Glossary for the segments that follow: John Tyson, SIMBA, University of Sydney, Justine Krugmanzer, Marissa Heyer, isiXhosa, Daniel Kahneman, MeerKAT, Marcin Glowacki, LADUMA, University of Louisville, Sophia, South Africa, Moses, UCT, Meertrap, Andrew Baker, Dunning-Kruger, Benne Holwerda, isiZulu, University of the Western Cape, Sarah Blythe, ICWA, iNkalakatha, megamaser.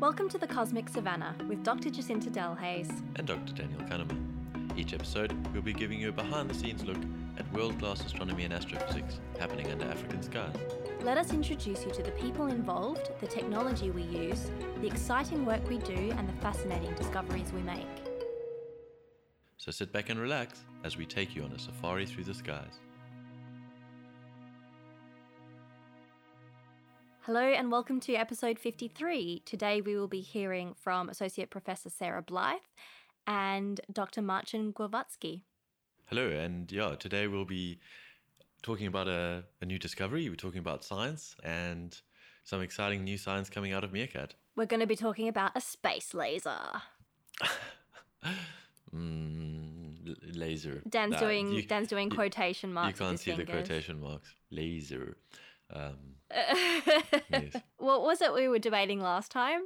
Welcome to The Cosmic Savannah with Dr. Jacinta Del Hayes and Dr. Daniel Kahneman. Each episode, we'll be giving you a behind-the-scenes look at world-class astronomy and astrophysics happening under African skies. Let us introduce you to the people involved, the technology we use, the exciting work we do, and the fascinating discoveries we make. So sit back and relax as we take you on a safari through the skies. Hello and welcome to episode 53. Today we will be hearing from Associate Professor Sarah Blythe and Dr. Marcin Glowacki. Hello, and today we'll be talking about a new discovery. We're talking about science and some exciting new science coming out of MeerKAT. We're going to be talking about a space laser. Laser. Dan's doing quotation marks. You can't see the quotation marks. Laser. Yes. What was it we were debating last time?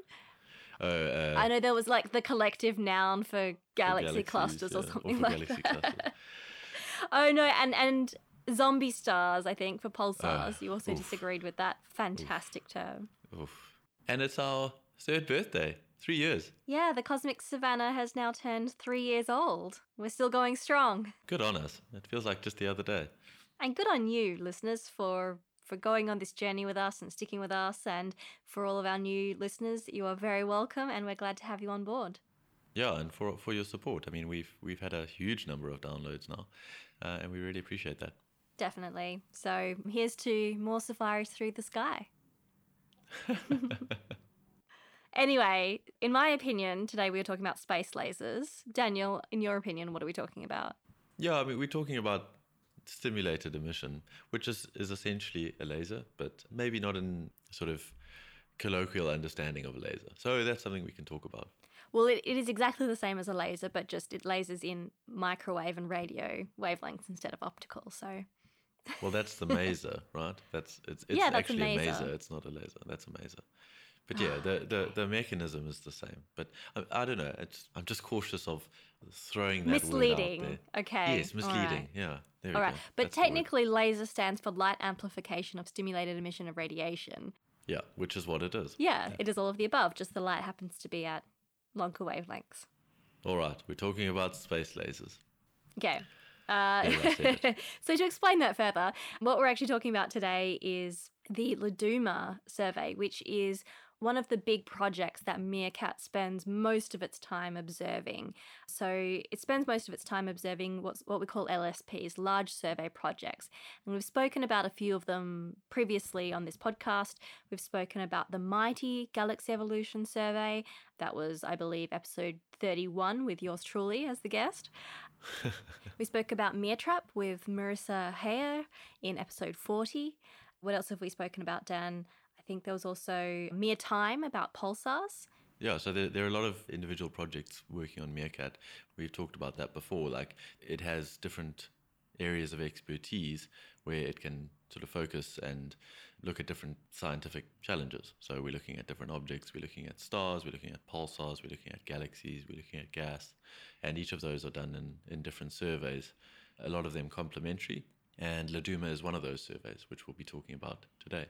I know there was like the collective noun for galaxy clusters or something like that. Oh no, and zombie stars, I think, for pulsars. You also disagreed with that fantastic term. And it's our third birthday. 3 years. Yeah, the Cosmic Savannah has now turned 3 years old. We're still going strong. Good on us. It feels like just the other day. And good on you, listeners, for going on this journey with us and sticking with us. And for all of our new listeners, you are very welcome and we're glad to have you on board. Yeah, and for your support. I mean, we've had a huge number of downloads now and we really appreciate that. Definitely. So here's to more safaris through the sky. Anyway, in my opinion, today we are talking about space lasers. Daniel, in your opinion, what are we talking about? Yeah, I mean, we're talking about stimulated emission, which is essentially a laser, but maybe not in sort of colloquial understanding of a laser. So that's something we can talk about. Well, it is exactly the same as a laser, but just it lasers in microwave and radio wavelengths instead of optical, so... Well, that's the maser, right? That's actually a maser. It's not a laser. That's a maser. But yeah, the mechanism is the same. But I don't know. I'm just cautious of throwing that word out there. Okay. Yes, misleading. Right. Yeah. There we go. All right. But that's technically, laser stands for light amplification of stimulated emission of radiation. Yeah, which is what it is. Yeah, it is all of the above. Just the light happens to be at longer wavelengths. All right. We're talking about space lasers. Okay. So to explain that further, what we're actually talking about today is the LADUMA survey, which is one of the big projects that MeerKAT spends most of its time observing. So it spends most of its time observing what we call LSPs, large survey projects. And we've spoken about a few of them previously on this podcast. We've spoken about the Mighty Galaxy Evolution Survey. That was, I believe, episode 31 with yours truly as the guest. We spoke about MeerTrap with Marissa Heyer in episode 40. What else have we spoken about, Dan? I think there was also MeerTime about pulsars. Yeah, so there are a lot of individual projects working on MeerKAT. We've talked about that before. Like, it has different areas of expertise where it can sort of focus and look at different scientific challenges. So we're looking at different objects, we're looking at stars, we're looking at pulsars, we're looking at galaxies, we're looking at gas. And each of those are done in different surveys, a lot of them complementary. And LADUMA is one of those surveys, which we'll be talking about today.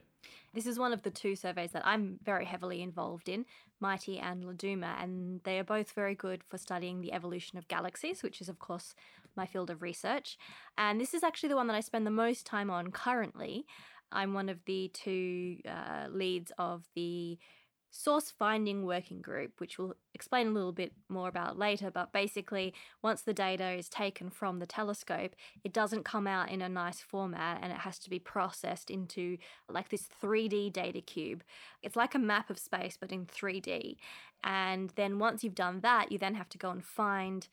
This is one of the two surveys that I'm very heavily involved in, Mighty and LADUMA, and they are both very good for studying the evolution of galaxies, which is, of course, my field of research. And this is actually the one that I spend the most time on currently. I'm one of the two leads of the Source Finding Working Group, which we'll explain a little bit more about later, but basically once the data is taken from the telescope, it doesn't come out in a nice format and it has to be processed into like this 3D data cube. It's like a map of space but in 3D. And then once you've done that, you then have to go and find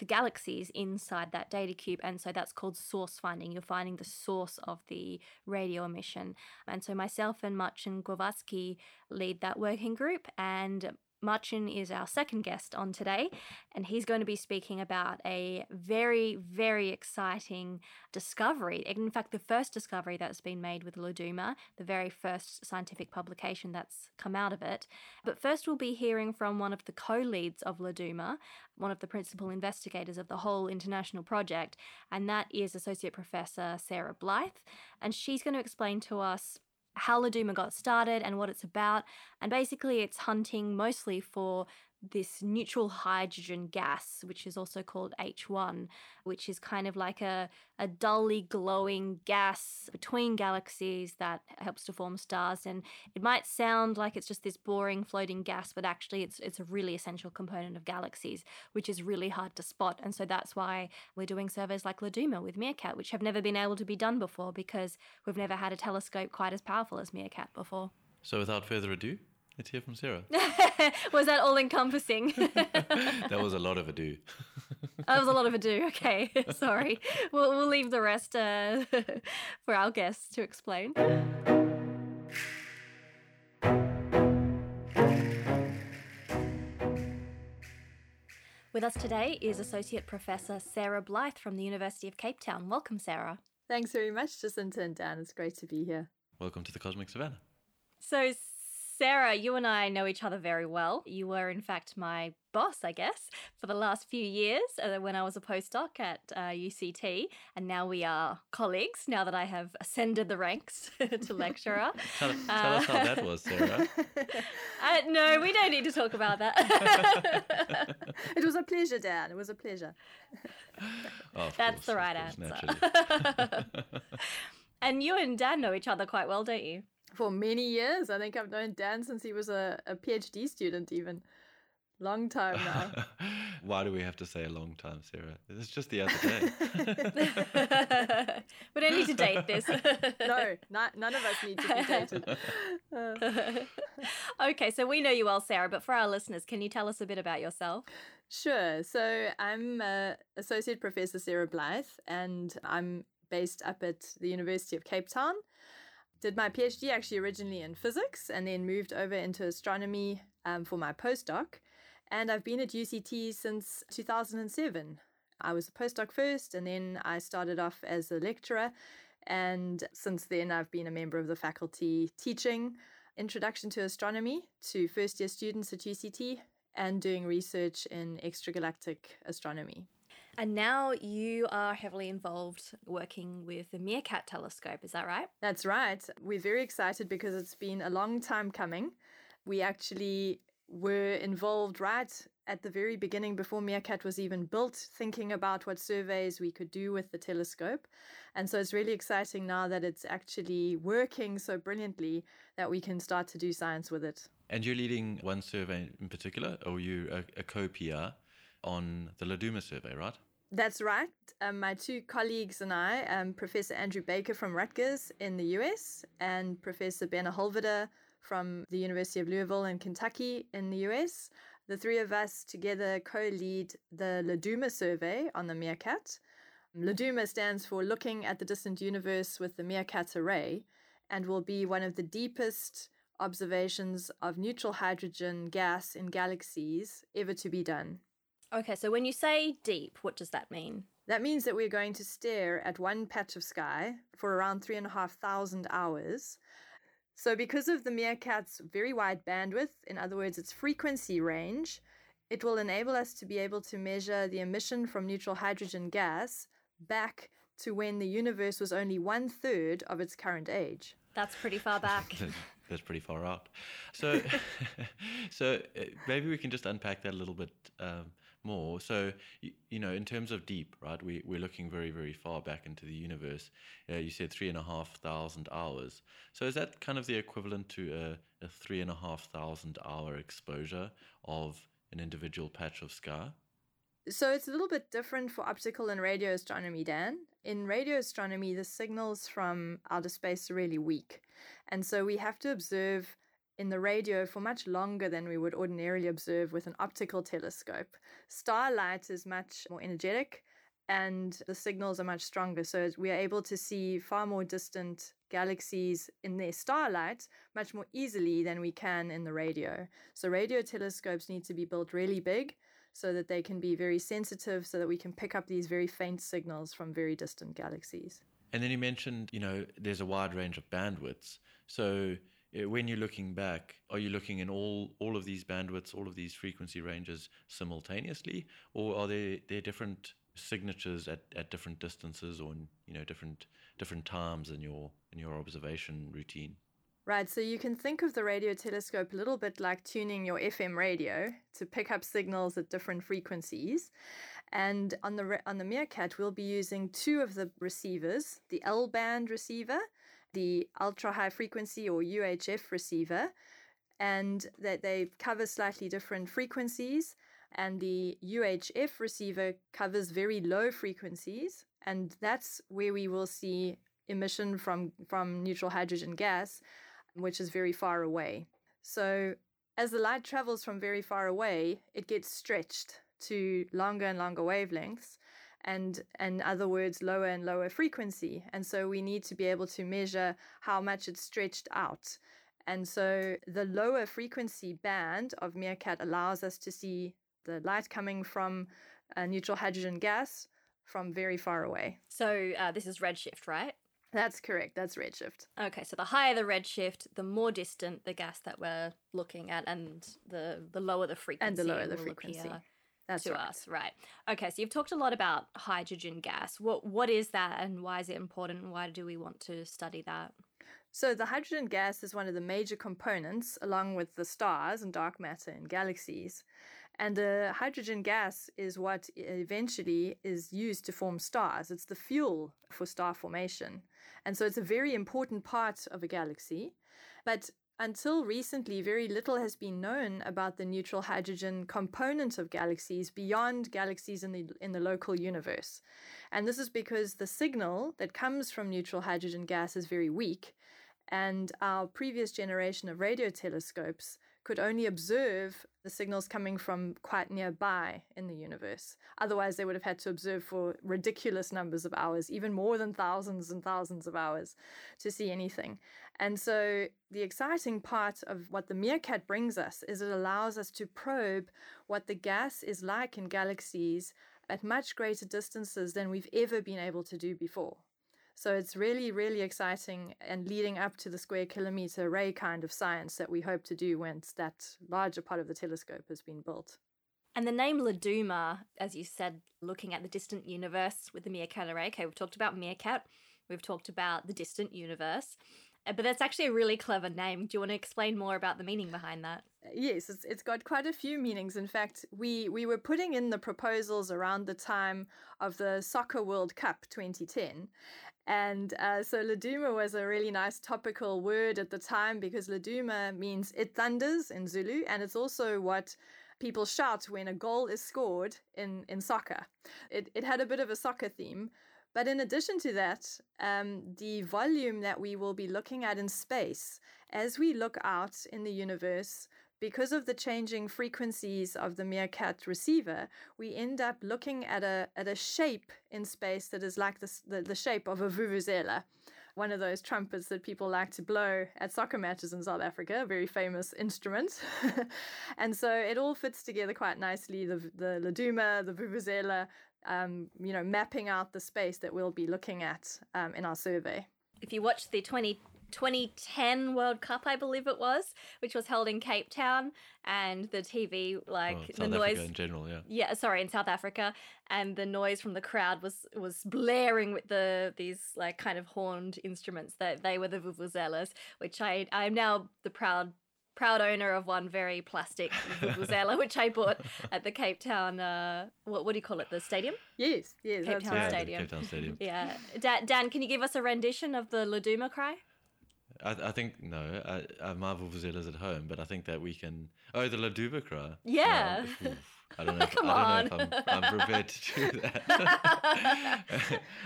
the galaxies inside that data cube, and so that's called source finding. You're finding the source of the radio emission. And so myself and Marcin Glowacki lead that working group, and Marcin is our second guest on today, and he's going to be speaking about a very, very exciting discovery. In fact, the first discovery that's been made with LADUMA, the very first scientific publication that's come out of it. But first we'll be hearing from one of the co-leads of LADUMA, one of the principal investigators of the whole international project, and that is Associate Professor Sarah Blythe. And she's going to explain to us how LADUMA got started and what it's about. And basically it's hunting mostly for this neutral hydrogen gas, which is also called H1, which is kind of like a dully glowing gas between galaxies that helps to form stars. And it might sound like it's just this boring floating gas, but actually it's a really essential component of galaxies, which is really hard to spot. And so that's why we're doing surveys like LADUMA with MeerKAT, which have never been able to be done before because we've never had a telescope quite as powerful as MeerKAT before. So without further ado, let's hear from Sarah. Was that all-encompassing? That was a lot of ado. That was a lot of ado. Okay, sorry. We'll leave the rest for our guests to explain. With us today is Associate Professor Sarah Blythe from the University of Cape Town. Welcome, Sarah. Thanks very much, Jacinta and Dan. It's great to be here. Welcome to the Cosmic Savannah. So, Sarah, you and I know each other very well. You were, in fact, my boss, I guess, for the last few years when I was a postdoc at UCT, and now we are colleagues, now that I have ascended the ranks to lecturer. Tell us how that was, Sarah. No, we don't need to talk about that. It was a pleasure, Dan. It was a pleasure. Oh, that's course, the right answer. And you and Dan know each other quite well, don't you? For many years. I think I've known Dan since he was a PhD student even. Long time now. Why do we have to say a long time, Sarah? It was just the other day. We don't need to date this. No, none of us need to be dated. Okay, so we know you well, Sarah, but for our listeners, can you tell us a bit about yourself? Sure. So I'm Associate Professor Sarah Blythe, and I'm based up at the University of Cape Town. Did my PhD actually originally in physics and then moved over into astronomy for my postdoc. And I've been at UCT since 2007. I was a postdoc first and then I started off as a lecturer. And since then I've been a member of the faculty teaching Introduction to Astronomy to first year students at UCT and doing research in extragalactic astronomy. And now you are heavily involved working with the MeerKAT telescope, is that right? That's right. We're very excited because it's been a long time coming. We actually were involved right at the very beginning before MeerKAT was even built, thinking about what surveys we could do with the telescope. And so it's really exciting now that it's actually working so brilliantly that we can start to do science with it. And you're leading one survey in particular, or you're a co-PR on the LADUMA survey, right? That's right. My two colleagues and I, Professor Andrew Baker from Rutgers in the US and Professor Benne Holwerda from the University of Louisville in Kentucky in the US, the three of us together co-lead the LADUMA survey on the MeerKAT. LADUMA stands for Looking at the Distant Universe with the MeerKAT Array and will be one of the deepest observations of neutral hydrogen gas in galaxies ever to be done. Okay, so when you say deep, what does that mean? That means that we're going to stare at one patch of sky for around 3,500 hours. So because of the MeerKAT's very wide bandwidth, in other words, its frequency range, it will enable us to be able to measure the emission from neutral hydrogen gas back to when the universe was only 1/3 of its current age. That's pretty far back. That's pretty far out. So maybe we can just unpack that a little bit more. So, you know, in terms of deep, right, we're looking very, very far back into the universe. You said 3,500 hours. So is that kind of the equivalent to a 3,500 hour exposure of an individual patch of sky? So it's a little bit different for optical and radio astronomy, Dan. In radio astronomy, the signals from outer space are really weak. And so we have to observe in the radio for much longer than we would ordinarily observe with an optical telescope. Starlight is much more energetic and the signals are much stronger. So we are able to see far more distant galaxies in their starlight much more easily than we can in the radio. So radio telescopes need to be built really big, so that they can be very sensitive, so that we can pick up these very faint signals from very distant galaxies. And then you mentioned, you know, there's a wide range of bandwidths. So when you're looking back, are you looking in all of these bandwidths, all of these frequency ranges simultaneously, or are there different signatures at different distances or in, you know, different times in your observation routine? Right, so you can think of the radio telescope a little bit like tuning your FM radio to pick up signals at different frequencies. And on the MeerKAT, we'll be using two of the receivers, the L-band receiver, the ultra-high frequency or UHF receiver, and that they cover slightly different frequencies. And the UHF receiver covers very low frequencies, and that's where we will see emission from neutral hydrogen gas, which is very far away. So as the light travels from very far away, it gets stretched to longer and longer wavelengths, and in other words, lower and lower frequency. And so we need to be able to measure how much it's stretched out. And so the lower frequency band of MeerKAT allows us to see the light coming from neutral hydrogen gas from very far away. So this is redshift, right? That's correct. That's redshift. Okay, so the higher the redshift, the more distant the gas that we're looking at, and the lower the frequency. And the lower the frequency. That's right. To us, right? Okay, so you've talked a lot about hydrogen gas. What is that, and why is it important? And why do we want to study that? So the hydrogen gas is one of the major components, along with the stars and dark matter in galaxies. And the hydrogen gas is what eventually is used to form stars. It's the fuel for star formation. And so it's a very important part of a galaxy. But until recently, very little has been known about the neutral hydrogen component of galaxies beyond galaxies in the local universe. And this is because the signal that comes from neutral hydrogen gas is very weak, and our previous generation of radio telescopes could only observe the signals coming from quite nearby in the universe. Otherwise, they would have had to observe for ridiculous numbers of hours, even more than thousands and thousands of hours, to see anything. And so the exciting part of what the MeerKAT brings us is it allows us to probe what the gas is like in galaxies at much greater distances than we've ever been able to do before. So it's really, really exciting and leading up to the Square Kilometre Array kind of science that we hope to do once that larger part of the telescope has been built. And the name LADUMA, as you said, looking at the distant universe with the MeerKAT array. Okay, we've talked about MeerKAT. We've talked about the distant universe. But that's actually a really clever name. Do you want to explain more about the meaning behind that? Yes, it's got quite a few meanings. In fact, we were putting in the proposals around the time of the Soccer World Cup 2010. And so LADUMA was a really nice topical word at the time because LADUMA means it thunders in Zulu, and it's also what people shout when a goal is scored in soccer. It had a bit of a soccer theme. But in addition to that, the volume that we will be looking at in space as we look out in the universe, because of the changing frequencies of the MeerKAT receiver, we end up looking at a shape in space that is like the shape of a vuvuzela, one of those trumpets that people like to blow at soccer matches in South Africa, a very famous instrument. And so it all fits together quite nicely, the LADUMA, the vuvuzela, mapping out the space that we'll be looking at in our survey. If you watch the 2010 World Cup, I believe it was, which was held in Cape Town, and the TV, the noise in general, in South Africa, and the noise from the crowd was blaring with these like kind of horned instruments that they were the vuvuzelas, which I'm now the proud owner of one very plastic vuvuzela, which I bought at the Cape Town, what do you call it, the stadium? Yes. Cape Town Stadium. Cape Town Stadium. Yeah. Dan, can you give us a rendition of the LADUMA cry? I think, no, I have my vuvuzelas at home, but I think that we can... Oh, the LADUMA cry. Yeah. I don't know if, I'm prepared to do that.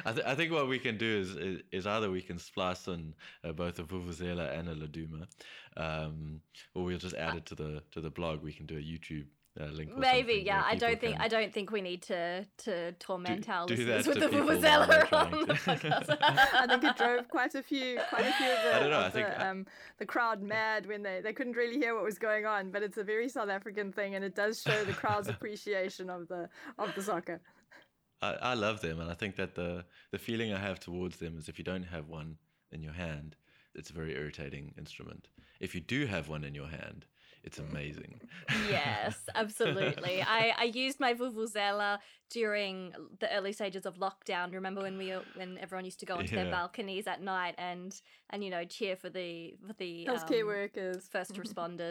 I think what we can do is either we can splice in both a vuvuzela and a LADUMA, or we'll just add it to the blog. We can do a YouTube link. Maybe, yeah. I don't think we need to torment our listeners with the vuvuzela on the podcast. I think it drove quite a few of the crowd mad when they couldn't really hear what was going on. But it's a very South African thing, and it does show the crowd's appreciation of the soccer. I love them, and I think that the feeling I have towards them is if you don't have one in your hand, it's a very irritating instrument. If you do have one in your hand, It's amazing. Yes, absolutely. I used my Vuvuzela during the early stages of lockdown. Remember when everyone used to go onto their balconies at night and you know, cheer for the healthcare workers, first responders,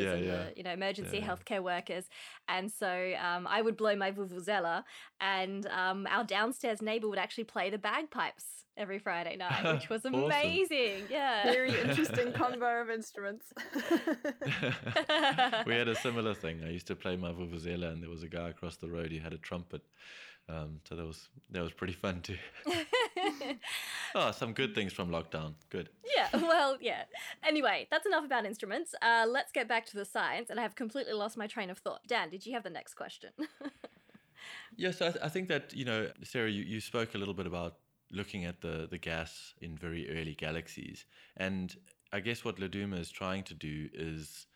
the emergency healthcare workers. And so I would blow my Vuvuzela, and our downstairs neighbour would actually play the bagpipes every Friday night, which was amazing. Awesome. Yeah, very interesting combo of instruments. We had a similar thing. I used to play my vuvuzela, and there was a guy across the road who had a trumpet. So that was pretty fun too. Oh, some good things from lockdown. Good. Yeah, well, yeah. Anyway, that's enough about instruments. Let's get back to the science, and I have completely lost my train of thought. Dan, did you have the next question? Yes, I think that, you know, Sarah, you spoke a little bit about looking at the gas in very early galaxies. And I guess what LADUMA is trying to do is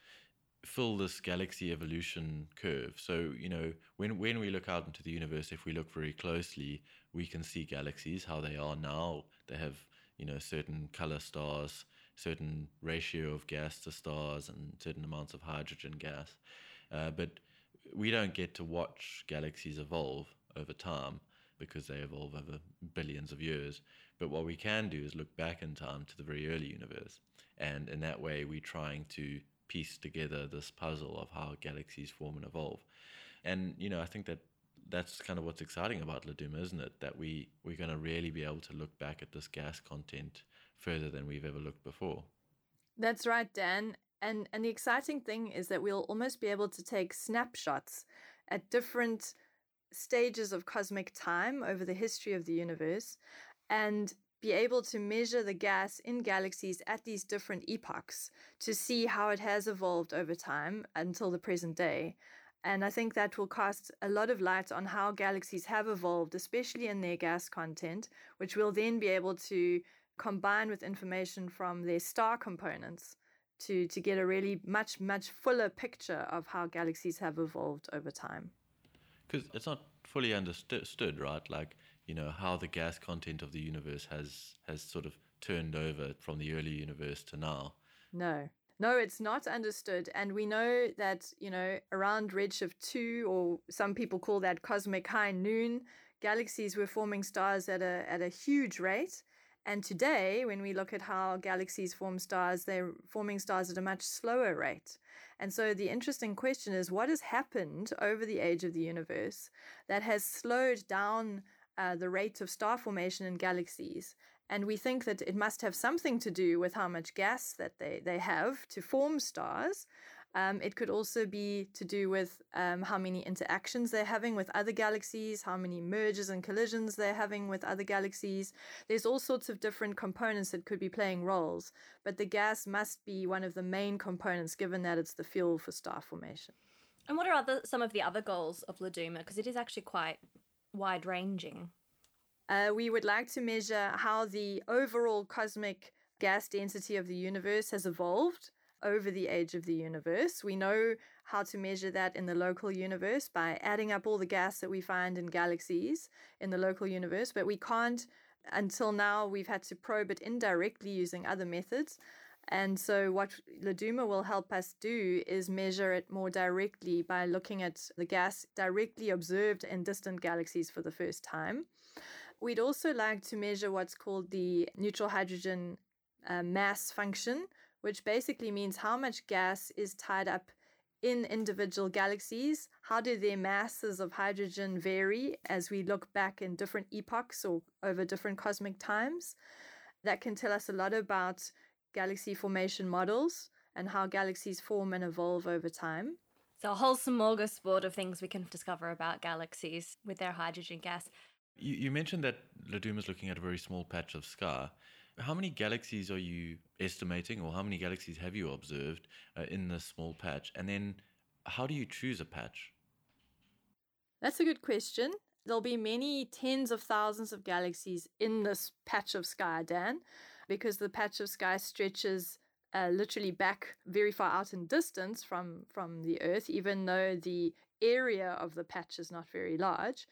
fill this galaxy evolution curve. So, you know, when we look out into the universe, if we look very closely, we can see galaxies, how they are now. They have, you know, certain color stars, certain ratio of gas to stars, and certain amounts of hydrogen gas. But we don't get to watch galaxies evolve over time, because they evolve over billions of years. But what we can do is look back in time to the very early universe. And in that way, we're trying to piece together this puzzle of how galaxies form and evolve. And, you know, I think that that's kind of what's exciting about LADUMA, isn't it? That we're going to really be able to look back at this gas content further than we've ever looked before. That's right, Dan. And the exciting thing is that we'll almost be able to take snapshots at different stages of cosmic time over the history of the universe and be able to measure the gas in galaxies at these different epochs to see how it has evolved over time until the present day. And I think that will cast a lot of light on how galaxies have evolved, especially in their gas content, which we'll then be able to combine with information from their star components to get a really much, much fuller picture of how galaxies have evolved over time. Because it's not fully understood, right? Like, you know, how the gas content of the universe has sort of turned over from the early universe to now. No, it's not understood. And we know that, you know, around redshift 2, or some people call that cosmic high noon, galaxies were forming stars at a huge rate. And today, when we look at how galaxies form stars, they're forming stars at a much slower rate. And so the interesting question is, what has happened over the age of the universe that has slowed down the rate of star formation in galaxies? And we think that it must have something to do with how much gas that they have to form stars. It could also be to do with how many interactions they're having with other galaxies, how many mergers and collisions they're having with other galaxies. There's all sorts of different components that could be playing roles, but the gas must be one of the main components, given that it's the fuel for star formation. And what are some of the other goals of LADUMA? Because it is actually quite wide-ranging. We would like to measure how the overall cosmic gas density of the universe has evolved over the age of the universe. We know how to measure that in the local universe by adding up all the gas that we find in galaxies in the local universe, but we can't, until now, we've had to probe it indirectly using other methods. And so what LADUMA will help us do is measure it more directly by looking at the gas directly observed in distant galaxies for the first time. We'd also like to measure what's called the neutral hydrogen mass function, which basically means how much gas is tied up in individual galaxies. How do their masses of hydrogen vary as we look back in different epochs or over different cosmic times? That can tell us a lot about galaxy formation models and how galaxies form and evolve over time. So a whole smorgasbord of things we can discover about galaxies with their hydrogen gas. You mentioned that LADUMA is looking at a very small patch of sky. How many galaxies are you estimating, or how many galaxies have you observed in this small patch? And then how do you choose a patch? That's a good question. There'll be many tens of thousands of galaxies in this patch of sky, Dan, because the patch of sky stretches literally back very far out in distance from the Earth, even though the area of the patch is not very large.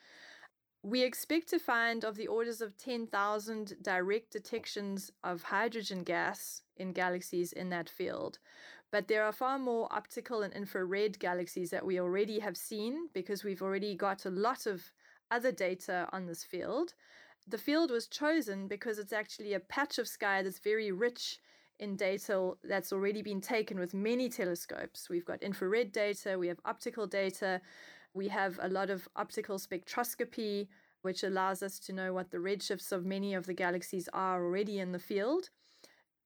We expect to find of the orders of 10,000 direct detections of hydrogen gas in galaxies in that field. But there are far more optical and infrared galaxies that we already have seen because we've already got a lot of other data on this field. The field was chosen because it's actually a patch of sky that's very rich in data that's already been taken with many telescopes. We've got infrared data, we have optical data, we have a lot of optical spectroscopy, which allows us to know what the redshifts of many of the galaxies are already in the field.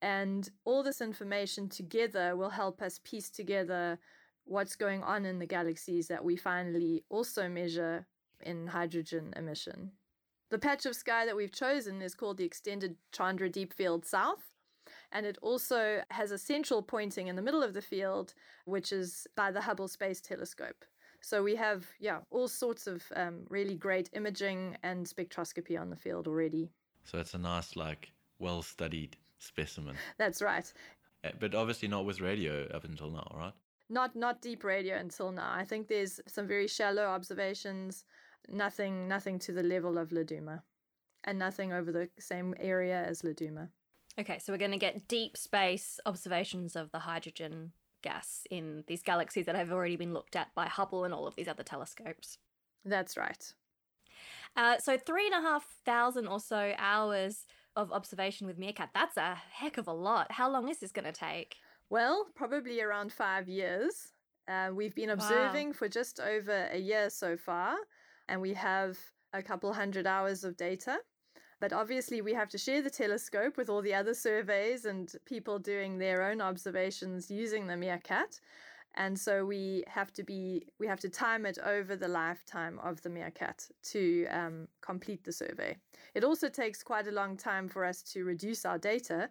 And all this information together will help us piece together what's going on in the galaxies that we finally also measure in hydrogen emission. The patch of sky that we've chosen is called the Extended Chandra Deep Field South, and it also has a central pointing in the middle of the field, which is by the Hubble Space Telescope. So we have all sorts of really great imaging and spectroscopy on the field already. So it's a nice, well-studied specimen. That's right. But obviously not with radio up until now, right? Not deep radio until now. I think there's some very shallow observations. Nothing to the level of LADUMA, and nothing over the same area as LADUMA. Okay, so we're going to get deep space observations of the hydrogen gas in these galaxies that have already been looked at by Hubble and all of these other telescopes. That's right. So 3,500 or so hours of observation with MeerKAT, that's a heck of a lot. How long is this going to take? Well, probably around 5 years. We've been observing for just over a year so far, and we have a couple hundred hours of data. But obviously we have to share the telescope with all the other surveys and people doing their own observations using the MeerKAT. And so we have to time it over the lifetime of the MeerKAT to complete the survey. It also takes quite a long time for us to reduce our data.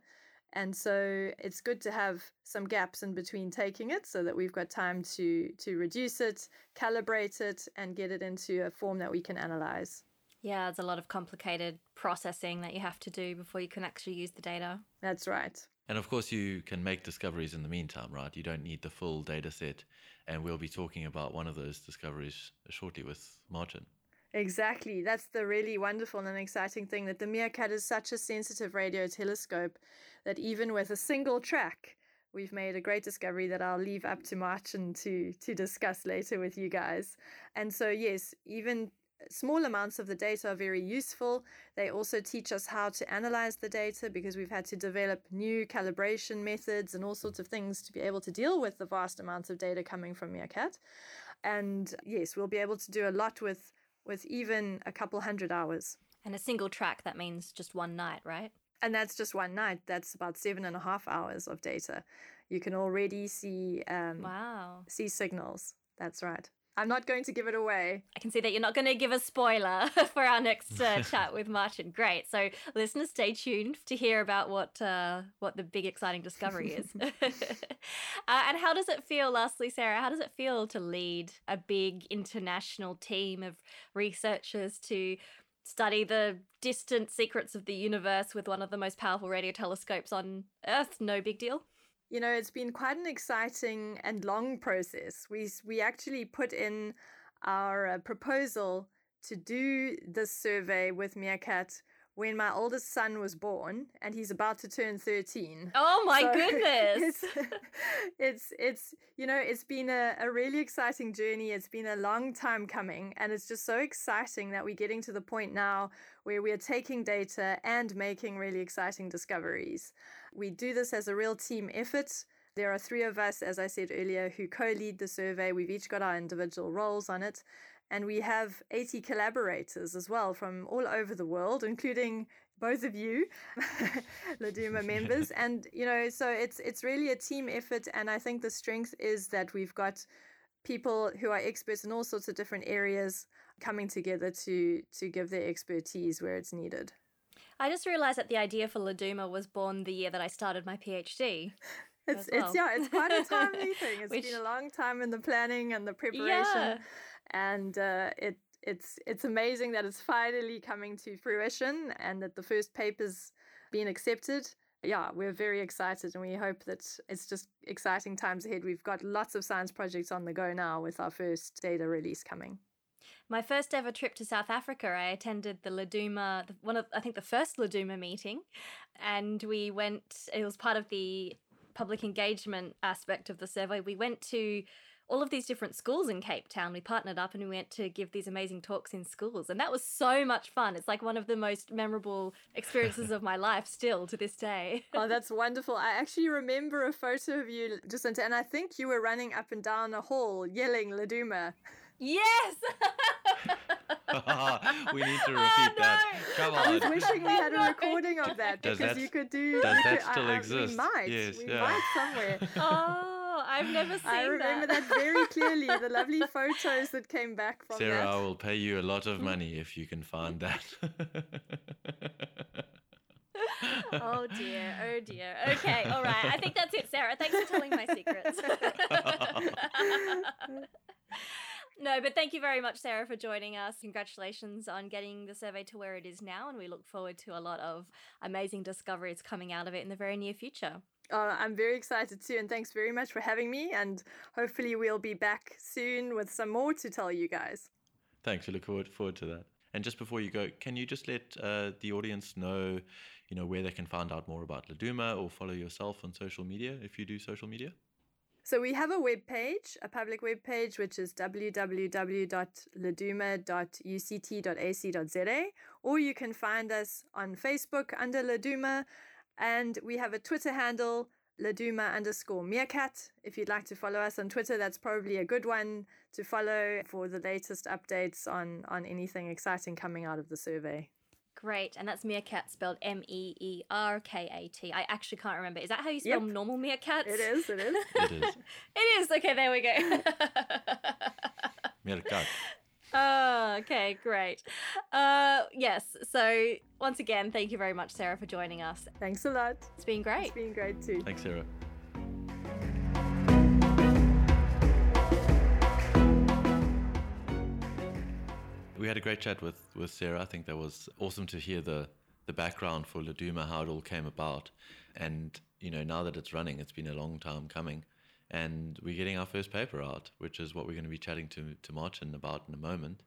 And so it's good to have some gaps in between taking it so that we've got time to reduce it, calibrate it, and get it into a form that we can analyze. Yeah, there's a lot of complicated processing that you have to do before you can actually use the data. That's right. And of course, you can make discoveries in the meantime, right? You don't need the full data set. And we'll be talking about one of those discoveries shortly with Marcin. Exactly. That's the really wonderful and exciting thing, that the MeerKAT is such a sensitive radio telescope that even with a single track, we've made a great discovery that I'll leave up to Marcin to discuss later with you guys. And so, yes, even small amounts of the data are very useful. They also teach us how to analyze the data because we've had to develop new calibration methods and all sorts of things to be able to deal with the vast amounts of data coming from MeerKAT. And yes, we'll be able to do a lot with even a couple hundred hours. And a single track, that means just one night, right? And that's just one night. That's about 7.5 hours of data. You can already see see signals. That's right. I'm not going to give it away. I can see that you're not going to give a spoiler for our next chat with Marcin. Great. So listeners, stay tuned to hear about what the big exciting discovery is. And how does it feel, lastly, Sarah, how does it feel to lead a big international team of researchers to study the distant secrets of the universe with one of the most powerful radio telescopes on Earth? No big deal. You know, it's been quite an exciting and long process. We actually put in our proposal to do this survey with MeerKAT when my oldest son was born, and he's about to turn 13. Oh my goodness! It's you know, it's been a really exciting journey. It's been a long time coming, and it's just so exciting that we're getting to the point now where we are taking data and making really exciting discoveries. We do this as a real team effort. There are three of us, as I said earlier, who co-lead the survey. We've each got our individual roles on it. And we have 80 collaborators as well from all over the world, including both of you, LADUMA members. And, you know, so it's really a team effort. And I think the strength is that we've got people who are experts in all sorts of different areas coming together to give their expertise where it's needed. I just realised that the idea for LADUMA was born the year that I started my PhD. It's quite a timely thing. It's been a long time in the planning and the preparation. Yeah. And it's amazing that it's finally coming to fruition and that the first paper's been accepted. Yeah, we're very excited, and we hope that it's just exciting times ahead. We've got lots of science projects on the go now with our first data release coming. My first ever trip to South Africa, I attended the LADUMA, I think the first LADUMA meeting, and we went, it was part of the public engagement aspect of the survey, we went to all of these different schools in Cape Town. We partnered up and we went to give these amazing talks in schools. And that was so much fun. It's like one of the most memorable experiences of my life still to this day. Oh, that's wonderful. I actually remember a photo of you, Jacinta, and I think you were running up and down the hall yelling LADUMA. Yes! We need to repeat that. Come on. I was wishing we had a recording of that because you could do... Does that still exist? We might. Yes, we might somewhere. Oh. I've never seen that. I remember that very clearly, the lovely photos that came back from Sarah, that. Sarah, I will pay you a lot of money if you can find that. Oh dear, oh dear. Okay, all right. I think that's it, Sarah. Thanks for telling my secrets. No, but thank you very much, Sarah, for joining us. Congratulations on getting the survey to where it is now, and we look forward to a lot of amazing discoveries coming out of it in the very near future. I'm very excited too, and thanks very much for having me, and hopefully we'll be back soon with some more to tell you guys. Thanks, we look forward to that. And just before you go, can you just let the audience know, where they can find out more about LADUMA or follow yourself on social media if you do social media? So we have a webpage, a public webpage, which is www.laduma.uct.ac.za, or you can find us on Facebook under LADUMA. And we have a Twitter handle, laduma_meerkat. If you'd like to follow us on Twitter, that's probably a good one to follow for the latest updates on anything exciting coming out of the survey. Great. And that's meerkat spelled meerkat. I actually can't remember. Is that how you spell normal meerkats? It is. It is. Okay, there we go. Meerkat. Oh, okay, great. Yes, so once again, thank you very much, Sarah, for joining us. Thanks a lot. It's been great. It's been great too. Thanks, Sarah. We had a great chat with Sarah. I think that was awesome to hear the background for LADUMA, how it all came about. And, now that it's running, it's been a long time coming. And we're getting our first paper out, which is what we're going to be chatting to Marcin about in a moment.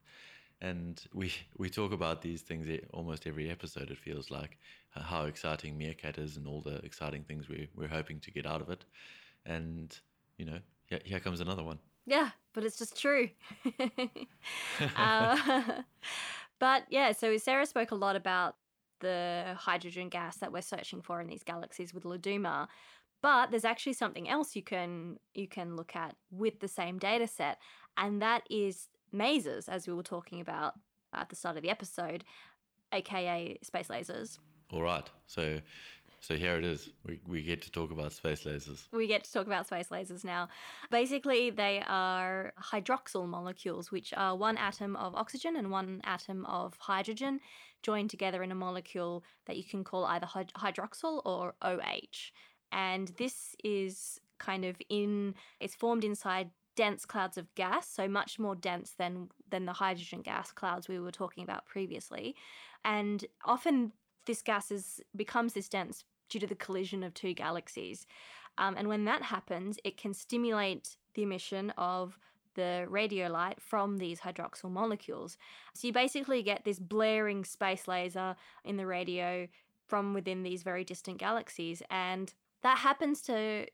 And we talk about these things almost every episode, it feels like, how exciting meerkat is and all the exciting things we're hoping to get out of it. And, here comes another one. Yeah, but it's just true. But, so Sarah spoke a lot about the hydrogen gas that we're searching for in these galaxies with LADUMA. But there's actually something else you can look at with the same data set, and that is masers, as we were talking about at the start of the episode, aka space lasers. All right. So here it is. We get to talk about space lasers. We get to talk about space lasers now. Basically, they are hydroxyl molecules, which are one atom of oxygen and one atom of hydrogen joined together in a molecule that you can call either hydroxyl or OH. And this is it's formed inside dense clouds of gas, so much more dense than the hydrogen gas clouds we were talking about previously. And often this gas becomes this dense due to the collision of two galaxies. And when that happens, it can stimulate the emission of the radio light from these hydroxyl molecules. So you basically get this blaring space laser in the radio from within these very distant galaxies, and that happens to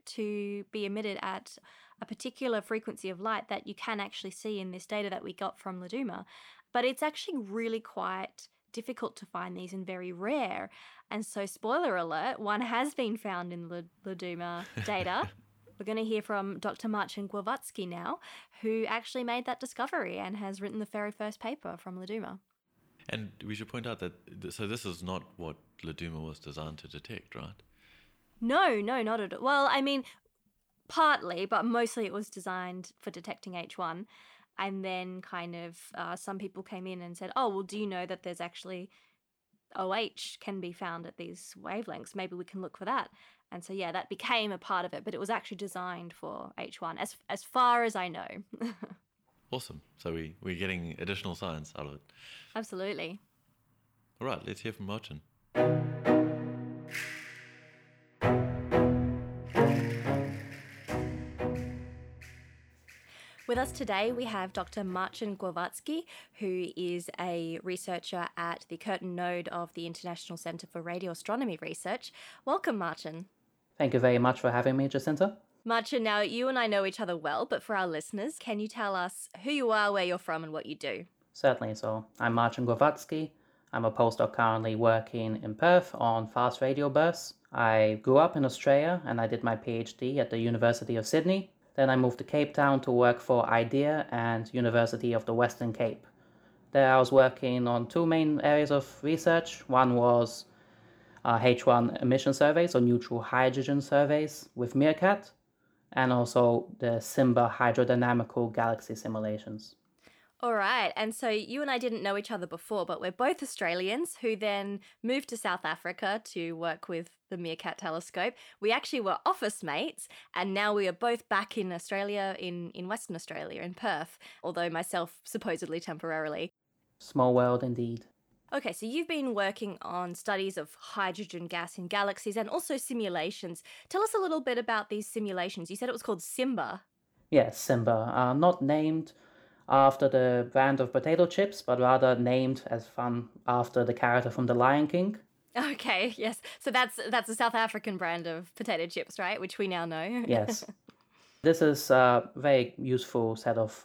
be emitted at a particular frequency of light that you can actually see in this data that we got from LADUMA. But it's actually really quite difficult to find these and very rare. And so, spoiler alert, one has been found in LADUMA data. We're going to hear from Dr. Marcin Glowacki now, who actually made that discovery and has written the very first paper from LADUMA. And we should point out that this is not what LADUMA was designed to detect, right? No, not at all. Well, I mean, partly, but mostly it was designed for detecting H1. And then some people came in and said, oh, well, do you know that there's actually OH can be found at these wavelengths? Maybe we can look for that. And so, that became a part of it, but it was actually designed for H1, as far as I know. Awesome. So we're getting additional science out of it. Absolutely. All right, let's hear from Marcin. With us today, we have Dr. Marcin Glowacki, who is a researcher at the Curtin node of the International Centre for Radio Astronomy Research. Welcome, Marcin. Thank you very much for having me, Jacinta. Marcin, now you and I know each other well, but for our listeners, can you tell us who you are, where you're from, and what you do? Certainly. So I'm Marcin Glowacki. I'm a postdoc currently working in Perth on fast radio bursts. I grew up in Australia and I did my PhD at the University of Sydney. Then I moved to Cape Town to work for IDEA and University of the Western Cape. There I was working on two main areas of research. One was H1 emission surveys or neutral hydrogen surveys with MeerKAT, and also the SIMBA hydrodynamical galaxy simulations. All right, and so you and I didn't know each other before, but we're both Australians who then moved to South Africa to work with the MeerKAT telescope. We actually were office mates, and now we are both back in Australia, in Western Australia, in Perth, although myself supposedly temporarily. Small world indeed. Okay, so you've been working on studies of hydrogen gas in galaxies and also simulations. Tell us a little bit about these simulations. You said it was called SIMBA. Yes, SIMBA. Not named after the brand of potato chips, but rather named as fun after the character from The Lion King. Okay, yes. So that's a South African brand of potato chips, right? Which we now know. Yes. This is a very useful set of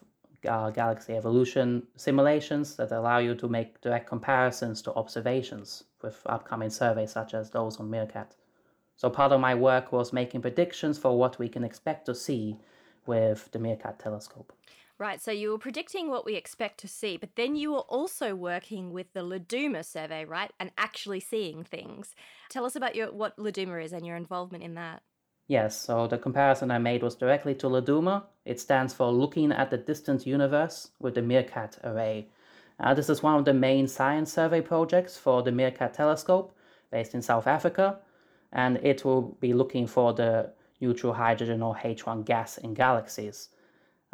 galaxy evolution simulations that allow you to make direct comparisons to observations with upcoming surveys such as those on MeerKAT. So part of my work was making predictions for what we can expect to see with the MeerKAT telescope. Right, so you were predicting what we expect to see, but then you were also working with the LADUMA survey, right, and actually seeing things. Tell us about what LADUMA is and your involvement in that. Yes, so the comparison I made was directly to LADUMA. It stands for Looking at the Distant Universe with the MeerKAT Array. This is one of the main science survey projects for the MeerKAT telescope based in South Africa, and it will be looking for the neutral hydrogen or H1 gas in galaxies.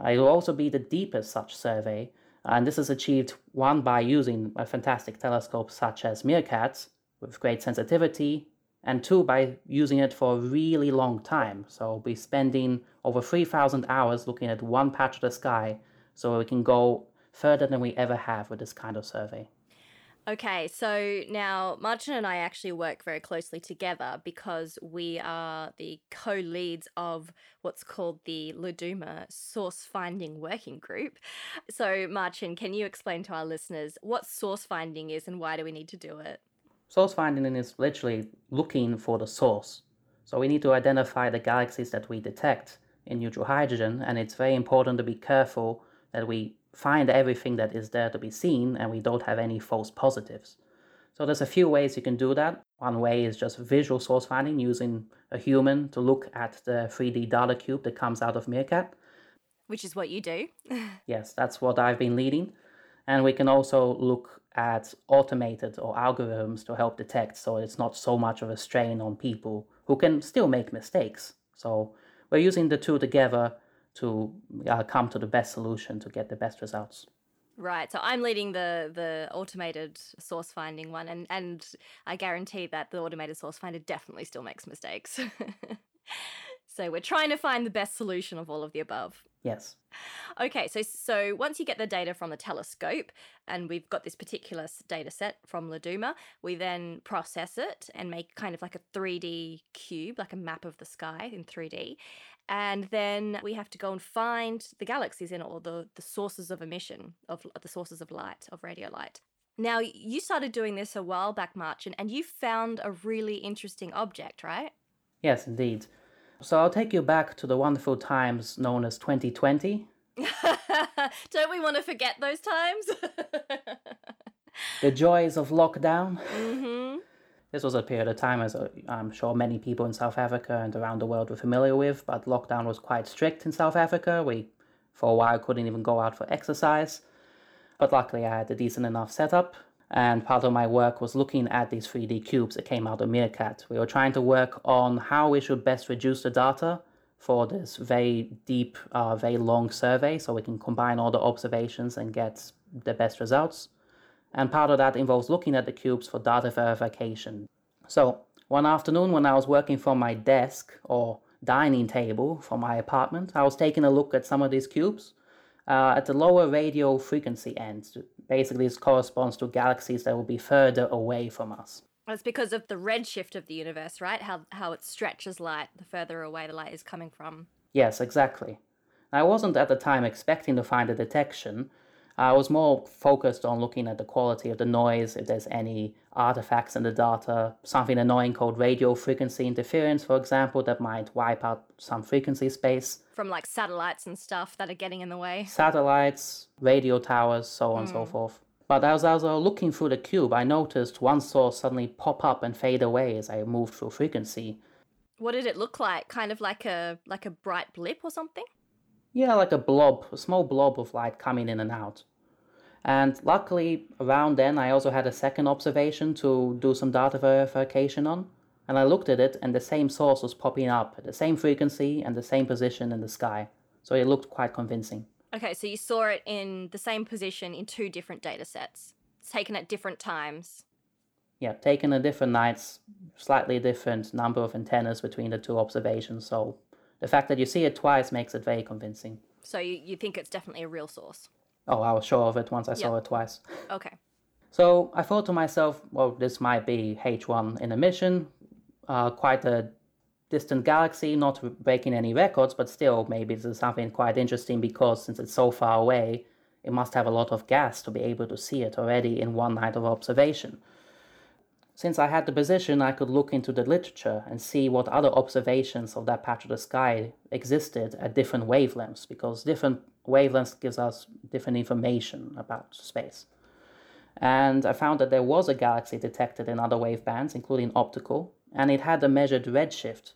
It will also be the deepest such survey, and this is achieved, one, by using a fantastic telescope such as MeerKAT with great sensitivity, and two, by using it for a really long time. So we'll be spending over 3,000 hours looking at one patch of the sky, so we can go further than we ever have with this kind of survey. Okay, so now Marcin and I actually work very closely together because we are the co-leads of what's called the LADUMA Source Finding Working Group. So Marcin, can you explain to our listeners what source finding is and why do we need to do it? Source finding is literally looking for the source. So we need to identify the galaxies that we detect in neutral hydrogen, and it's very important to be careful that we find everything that is there to be seen and we don't have any false positives. So there's a few ways you can do that. One way is just visual source finding using a human to look at the 3D data cube that comes out of MeerKAT. Which is what you do. Yes, that's what I've been leading. And we can also look at automated or algorithms to help detect, so it's not so much of a strain on people who can still make mistakes. So we're using the two together to come to the best solution to get the best results. Right, so I'm leading the automated source finding one, and I guarantee that the automated source finder definitely still makes mistakes. So we're trying to find the best solution of all of the above. Yes. Okay, so once you get the data from the telescope, and we've got this particular data set from LADUMA, we then process it and make kind of like a 3D cube, like a map of the sky in 3D. And then we have to go and find the galaxies and all the sources of emission, of the sources of light, of radio light. Now, you started doing this a while back, Marcin, and you found a really interesting object, right? Yes, indeed. So I'll take you back to the wonderful times known as 2020. Don't we want to forget those times? The joys of lockdown. Mm-hmm. This was a period of time, as I'm sure many people in South Africa and around the world were familiar with, but lockdown was quite strict in South Africa. We, for a while, couldn't even go out for exercise. But luckily, I had a decent enough setup. And part of my work was looking at these 3D cubes that came out of MeerKAT. We were trying to work on how we should best reduce the data for this very deep, very long survey, so we can combine all the observations and get the best results. And part of that involves looking at the cubes for data verification. So one afternoon when I was working from my desk or dining table from my apartment, I was taking a look at some of these cubes. At the lower radio frequency end. Basically, this corresponds to galaxies that will be further away from us. It's because of the redshift of the universe, right? How it stretches light the further away the light is coming from. Yes, exactly. I wasn't at the time expecting to find a detection. I was more focused on looking at the quality of the noise, if there's any artifacts in the data, something annoying called radio frequency interference, for example, that might wipe out some frequency space. From like satellites and stuff that are getting in the way. Satellites, radio towers, so on and so forth. But as I was looking through the cube, I noticed one source suddenly pop up and fade away as I moved through frequency. What did it look like? Kind of like a bright blip or something? Yeah, like a blob, a small blob of light coming in and out. And luckily, around then, I also had a second observation to do some data verification on. And I looked at it, and the same source was popping up at the same frequency and the same position in the sky. So it looked quite convincing. Okay, so you saw it in the same position in two different data sets. It's taken at different times. Yeah, taken at different nights, slightly different number of antennas between the two observations, so the fact that you see it twice makes it very convincing. So you think it's definitely a real source? Oh, I was sure of it once I saw it twice. Okay. So I thought to myself, well, this might be H1 in emission, quite a distant galaxy, not breaking any records, but still maybe this is something quite interesting because since it's so far away, it must have a lot of gas to be able to see it already in one night of observation. Since I had the position, I could look into the literature and see what other observations of that patch of the sky existed at different wavelengths, because different wavelengths gives us different information about space. And I found that there was a galaxy detected in other wave bands, including optical, and it had a measured redshift.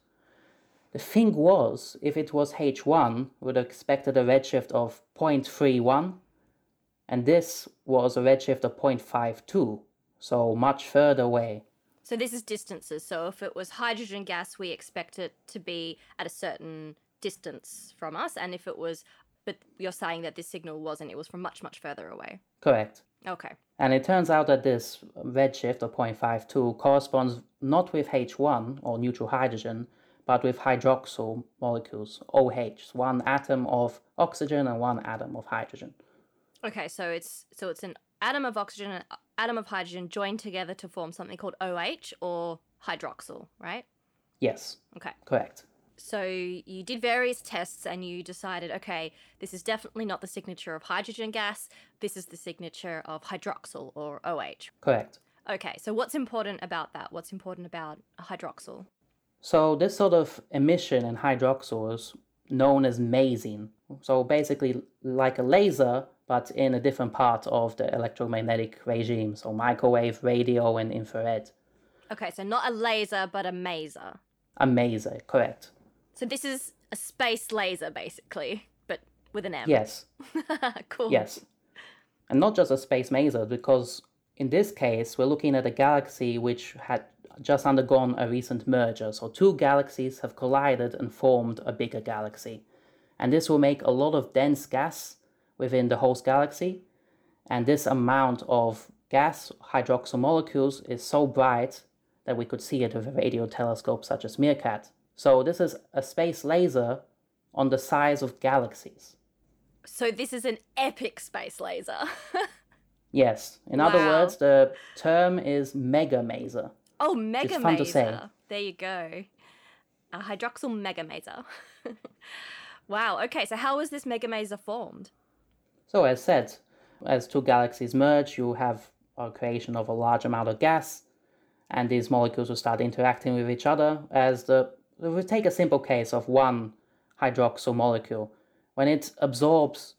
The thing was, if it was H1, we'd have expected a redshift of 0.31, and this was a redshift of 0.52. So much further away. So this is distances. So if it was hydrogen gas, we expect it to be at a certain distance from us. And if it was, but you're saying that this signal wasn't, it was from much, much further away. Correct. Okay. And it turns out that this redshift of 0.52 corresponds not with H1 or neutral hydrogen, but with hydroxyl molecules, OH, one atom of oxygen and one atom of hydrogen. Okay, so it's an atom of oxygen and atom of hydrogen joined together to form something called OH or hydroxyl, right? Yes. Okay. Correct. So you did various tests and you decided, okay, this is definitely not the signature of hydrogen gas. This is the signature of hydroxyl or OH. Correct. Okay. So what's important about that? What's important about hydroxyl? So this sort of emission in hydroxyl is known as masing. So basically like a laser, but in a different part of the electromagnetic regime, so microwave, radio, and infrared. Okay, so not a laser, but a maser. A maser, correct. So this is a space laser, basically, but with an M. Yes. Cool. Yes. And not just a space maser, because in this case, we're looking at a galaxy which had just undergone a recent merger. So two galaxies have collided and formed a bigger galaxy. And this will make a lot of dense gas within the host galaxy, and this amount of gas, hydroxyl molecules, is so bright that we could see it with a radio telescope such as MeerKAT. So this is a space laser on the size of galaxies. So this is an epic space laser. Yes. In other words, the term is megamaser. Oh, megamaser. It's fun to say. There you go. A hydroxyl megamaser. Wow. Okay. So how was this megamaser formed? So as said, as two galaxies merge, you have a creation of a large amount of gas, and these molecules will start interacting with each other. If we take a simple case of one hydroxyl molecule, when it absorbs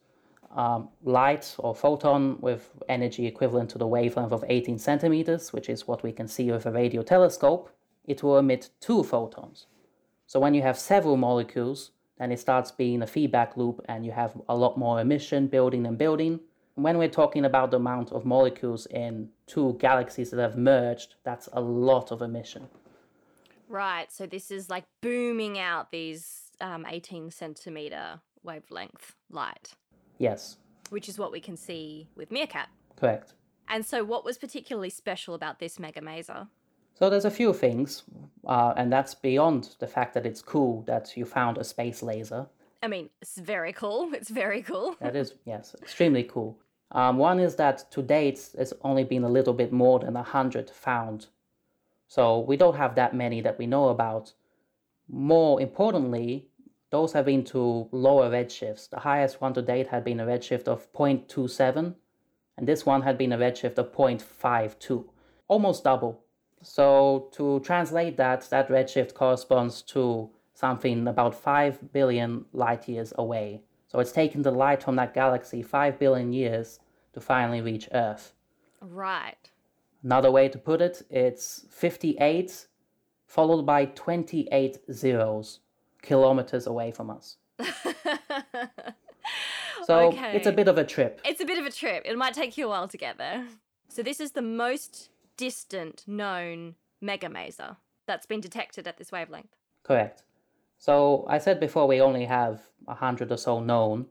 light or photon with energy equivalent to the wavelength of 18 centimeters, which is what we can see with a radio telescope, it will emit two photons. So when you have several molecules, then it starts being a feedback loop and you have a lot more emission building and building. When we're talking about the amount of molecules in two galaxies that have merged, that's a lot of emission. Right, so this is like booming out these 18 centimetre wavelength light. Yes. Which is what we can see with MeerKAT. Correct. And so what was particularly special about this megamaser? So there's a few things, and that's beyond the fact that it's cool that you found a space laser. I mean, it's very cool. It's very cool. That is, yes, extremely cool. One is that to date, there's only been a little bit more than 100 found So we don't have that many that we know about. More importantly, those have been to lower redshifts. The highest one to date had been a redshift of 0.27, and this one had been a redshift of 0.52, almost double. So to translate that, that redshift corresponds to something about 5 billion light years away. So it's taken the light from that galaxy 5 billion years to finally reach Earth. Right. Another way to put it, it's 58 followed by 28 zeros kilometers away from us. So okay. It's a bit of a trip. It's a bit of a trip. It might take you a while to get there. So this is the most distant known megamaser that's been detected at this wavelength. Correct. So I said before we only have 100 or so known,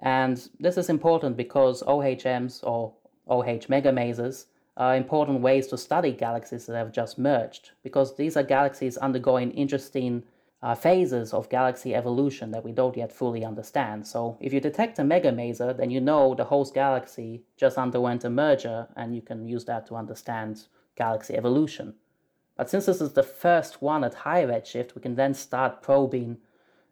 and this is important because OHMs or OH megamasers are important ways to study galaxies that have just merged, because these are galaxies undergoing interesting phases of galaxy evolution that we don't yet fully understand. So if you detect a megamaser, then you know the host galaxy just underwent a merger, and you can use that to understand galaxy evolution. But since this is the first one at high redshift, we can then start probing,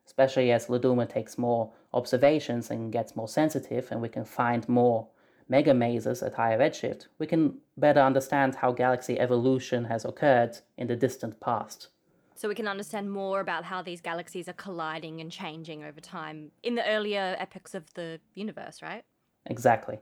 especially as LADUMA takes more observations and gets more sensitive, and we can find more megamasers at higher redshift. We can better understand how galaxy evolution has occurred in the distant past. So we can understand more about how these galaxies are colliding and changing over time in the earlier epochs of the universe, right? Exactly.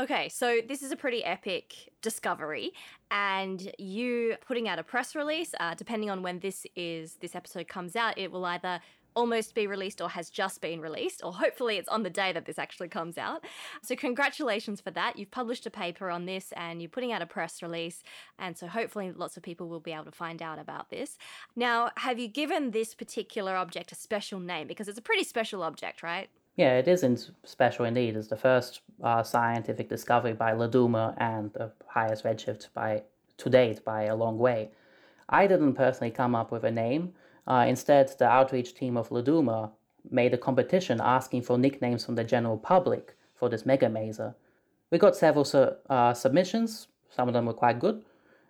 Okay, so this is a pretty epic discovery, and you putting out a press release, depending on when this episode comes out, it will either almost be released or has just been released, or hopefully it's on the day that this actually comes out. So congratulations for that. You've published a paper on this and you're putting out a press release, and so hopefully lots of people will be able to find out about this. Now, have you given this particular object a special name? Because it's a pretty special object, right? Yeah, it is special indeed. It's the first scientific discovery by LADUMA and the highest redshift to date by a long way. I didn't personally come up with a name. Instead, the outreach team of LADUMA made a competition asking for nicknames from the general public for this megamaser. We got several submissions. Some of them were quite good.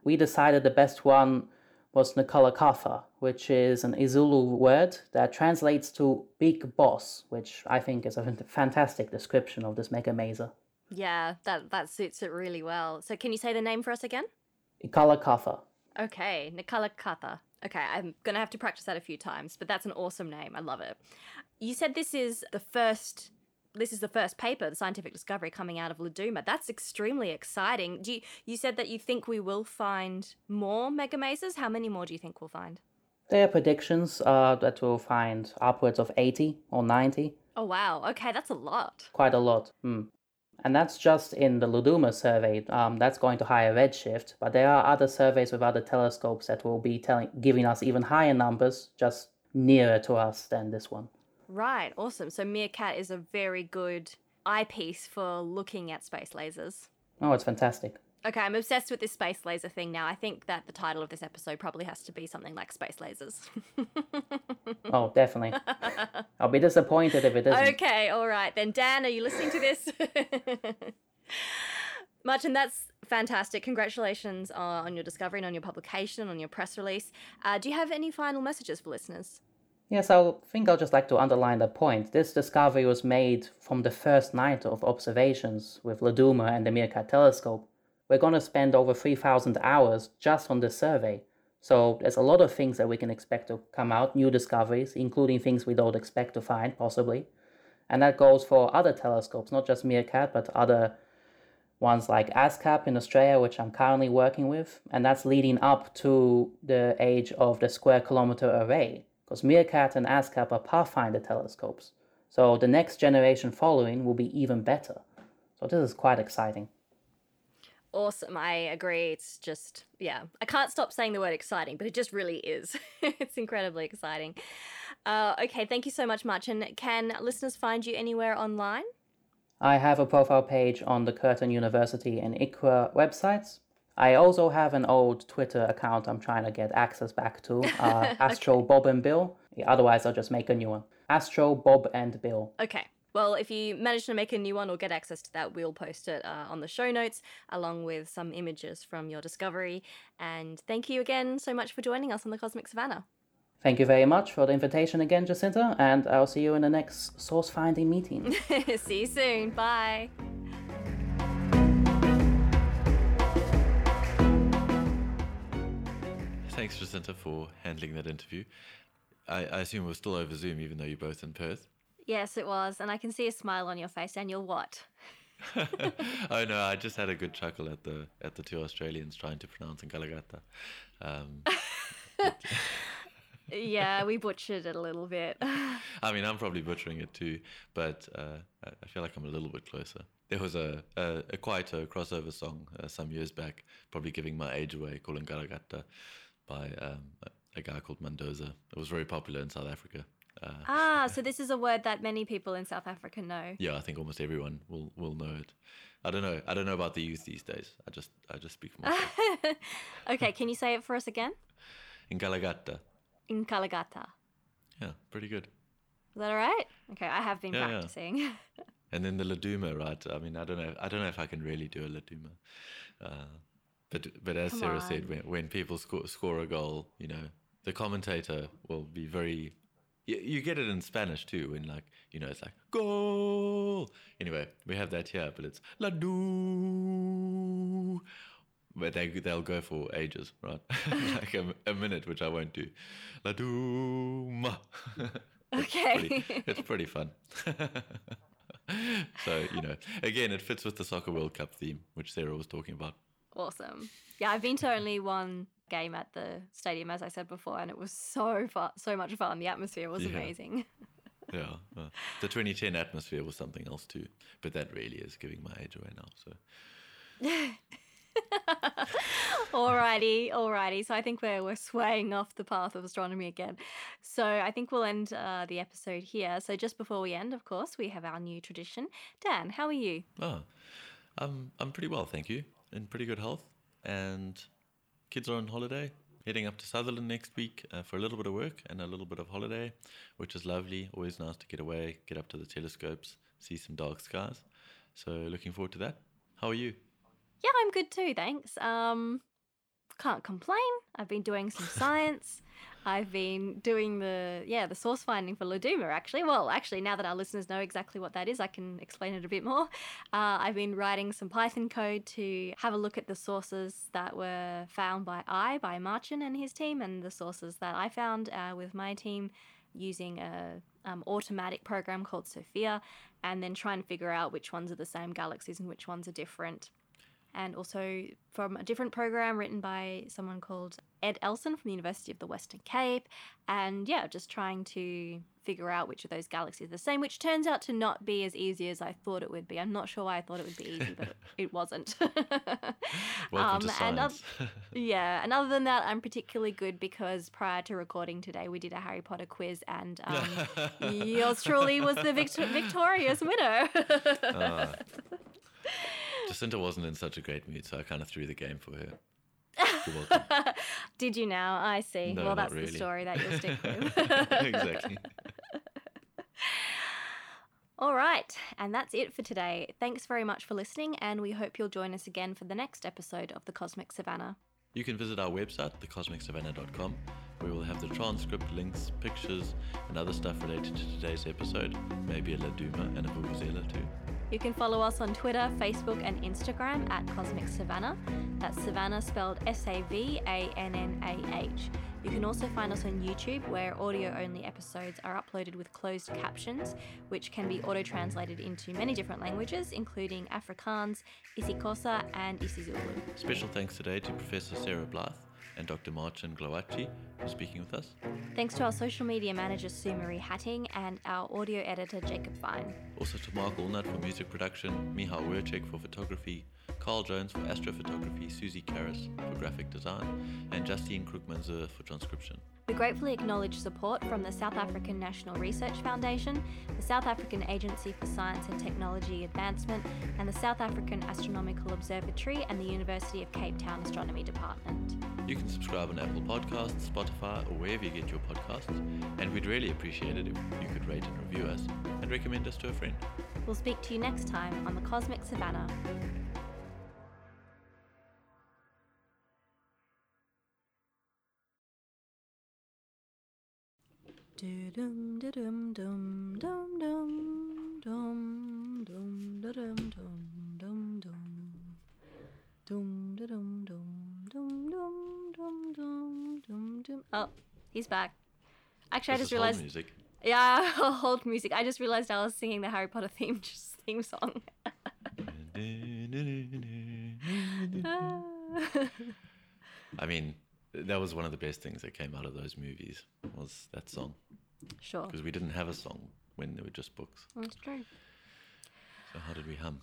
We decided the best one was iNkalakatha, which is an isiZulu word that translates to big boss, which I think is a fantastic description of this megamaser. Yeah, that suits it really well. So can you say the name for us again? iNkalakatha. Okay, iNkalakatha. Okay, I'm going to have to practice that a few times, but that's an awesome name. I love it. You said this is the first paper, the scientific discovery coming out of LADUMA. That's extremely exciting. You said that you think we will find more megamasers. How many more do you think we'll find? Their predictions are that we'll find upwards of 80 or 90. Oh, wow. Okay, that's a lot. Quite a lot. And that's just in the LADUMA survey. That's going to higher redshift, but there are other surveys with other telescopes that will be giving us even higher numbers, just nearer to us than this one. Right, awesome. So MeerKAT is a very good eyepiece for looking at space lasers. Oh, it's fantastic. Okay, I'm obsessed with this space laser thing now. I think that the title of this episode probably has to be something like space lasers. Oh, definitely. I'll be disappointed if it isn't. Okay, all right. Then, Dan, are you listening to this? Marcin, that's fantastic. Congratulations on your discovery and on your publication, on your press release. Do you have any final messages for listeners? Yes, I think I'll just like to underline that point. This discovery was made from the first night of observations with LADUMA and the MeerKAT telescope. We're going to spend over 3,000 hours just on this survey. So there's a lot of things that we can expect to come out, new discoveries, including things we don't expect to find, possibly. And that goes for other telescopes, not just MeerKAT, but other ones like ASKAP in Australia, which I'm currently working with. And that's leading up to the age of the Square Kilometre Array, because MeerKAT and ASKAP are Pathfinder telescopes. So the next generation following will be even better. So this is quite exciting. Awesome. I agree. It's just, yeah, I can't stop saying the word exciting, but it just really is. It's incredibly exciting. Okay, thank you so much, Marcin. Can listeners find you anywhere online? I have a profile page on the Curtin University and ICWA websites. I also have an old Twitter account I'm trying to get access back to, Astro Bob and Bill. Otherwise, I'll just make a new one. Astro Bob and Bill. Okay. Well, if you manage to make a new one or get access to that, we'll post it on the show notes along with some images from your discovery. And thank you again so much for joining us on The Cosmic Savannah. Thank you very much for the invitation again, Jacinta, and I'll see you in the next source finding meeting. See you soon. Bye. Thanks, Jacinta, for handling that interview. I assume we're still over Zoom, even though you're both in Perth. Yes, it was, and I can see a smile on your face, Daniel. What? Oh no, I just had a good chuckle at the two Australians trying to pronounce iNkalakatha. Yeah, we butchered it a little bit. I mean, I'm probably butchering it too, but I feel like I'm a little bit closer. There was a quite a crossover song some years back, probably giving my age away, called iNkalakatha by a guy called Mendoza. It was very popular in South Africa. So this is a word that many people in South Africa know. Yeah, I think almost everyone will know it. I don't know about the youth these days. I just speak for myself. Okay, can you say it for us again? iNkalakatha. iNkalakatha. Yeah, pretty good. Is that all right? Okay, I have been practicing. Yeah. And then the LADUMA, right? I mean, I don't know if I can really do a LADUMA. But as Come Sarah on. Said, when people score a goal, you know, the commentator will be very. You get it in Spanish too, when it's like goal. Anyway, we have that here, but it's LADU. But they'll go for ages, right? Like a minute, which I won't do. LADUMA. Okay. It's pretty fun. So, again, it fits with the Soccer World Cup theme, which Sarah was talking about. Awesome. Yeah, I've been to only one game at the stadium, as I said before, and it was so much fun. The atmosphere was amazing. Yeah. The 2010 atmosphere was something else too, but that really is giving my age away now. So. Alrighty. So I think we're swaying off the path of astronomy again. So I think we'll end the episode here. So just before we end, of course, we have our new tradition. Dan, how are you? Oh, I'm pretty well, thank you. In pretty good health, and kids are on holiday, heading up to Sutherland next week for a little bit of work and a little bit of holiday, which is lovely. Always nice to get away, get up to the telescopes, see some dark skies. So looking forward to that. How are you? Yeah, I'm good too, thanks. Can't complain. I've been doing some science. I've been doing the source finding for LADUMA, actually. Well, actually, now that our listeners know exactly what that is, I can explain it a bit more. I've been writing some Python code to have a look at the sources that were found by Marcin and his team, and the sources that I found with my team using a automatic program called Sophia, and then try and figure out which ones are the same galaxies and which ones are different. And also from a different program written by someone called Ed Elson from the University of the Western Cape. And yeah, just trying to figure out which of those galaxies are the same, which turns out to not be as easy as I thought it would be. I'm not sure why I thought it would be easy, but it wasn't. Welcome to science. And other than that, I'm particularly good because prior to recording today, we did a Harry Potter quiz, and yours truly was the victorious winner. Jacinta wasn't in such a great mood, so I kind of threw the game for her. You're welcome. Did you now? I see. No, well, that's really. The story that you'll stick with. Exactly. All right, and that's it for today. Thanks very much for listening, and we hope you'll join us again for the next episode of The Cosmic Savannah. You can visit our website, thecosmicsavannah.com, where we'll have the transcript, links, pictures, and other stuff related to today's episode, maybe a LADUMA and a Vuvuzela too. You can follow us on Twitter, Facebook, and Instagram at Cosmic Savannah. That's Savannah spelled SAVANNAH. You can also find us on YouTube, where audio-only episodes are uploaded with closed captions, which can be auto-translated into many different languages, including Afrikaans, isiXhosa, and isiZulu. Special thanks today to Professor Sarah Blythe and Dr. Marcin Glowacki for speaking with us. Thanks to our social media manager, Sue Marie Hatting, and our audio editor, Jacob Vine. Also to Mark Allnut for music production, Michal Wercek for photography, Carl Jones for astrophotography, Susie Karras for graphic design, and Justine Krugmanzer for transcription. We gratefully acknowledge support from the South African National Research Foundation, the South African Agency for Science and Technology Advancement, and the South African Astronomical Observatory and the University of Cape Town Astronomy Department. You can subscribe on Apple Podcasts, Spotify, or wherever you get your podcasts, and we'd really appreciate it if you could rate and review us and recommend us to a friend. We'll speak to you next time on The Cosmic Savannah. Dum dum dum dum dum dum dum dum dum dum dum dum dum dum. Oh, he's back. Actually, I just realized. Music. Yeah, old music. I just realized I was singing the Harry Potter theme song. I mean, that was one of the best things that came out of those movies, was that song. Sure. Because we didn't have a song when they were just books. That's true. So how did we hum?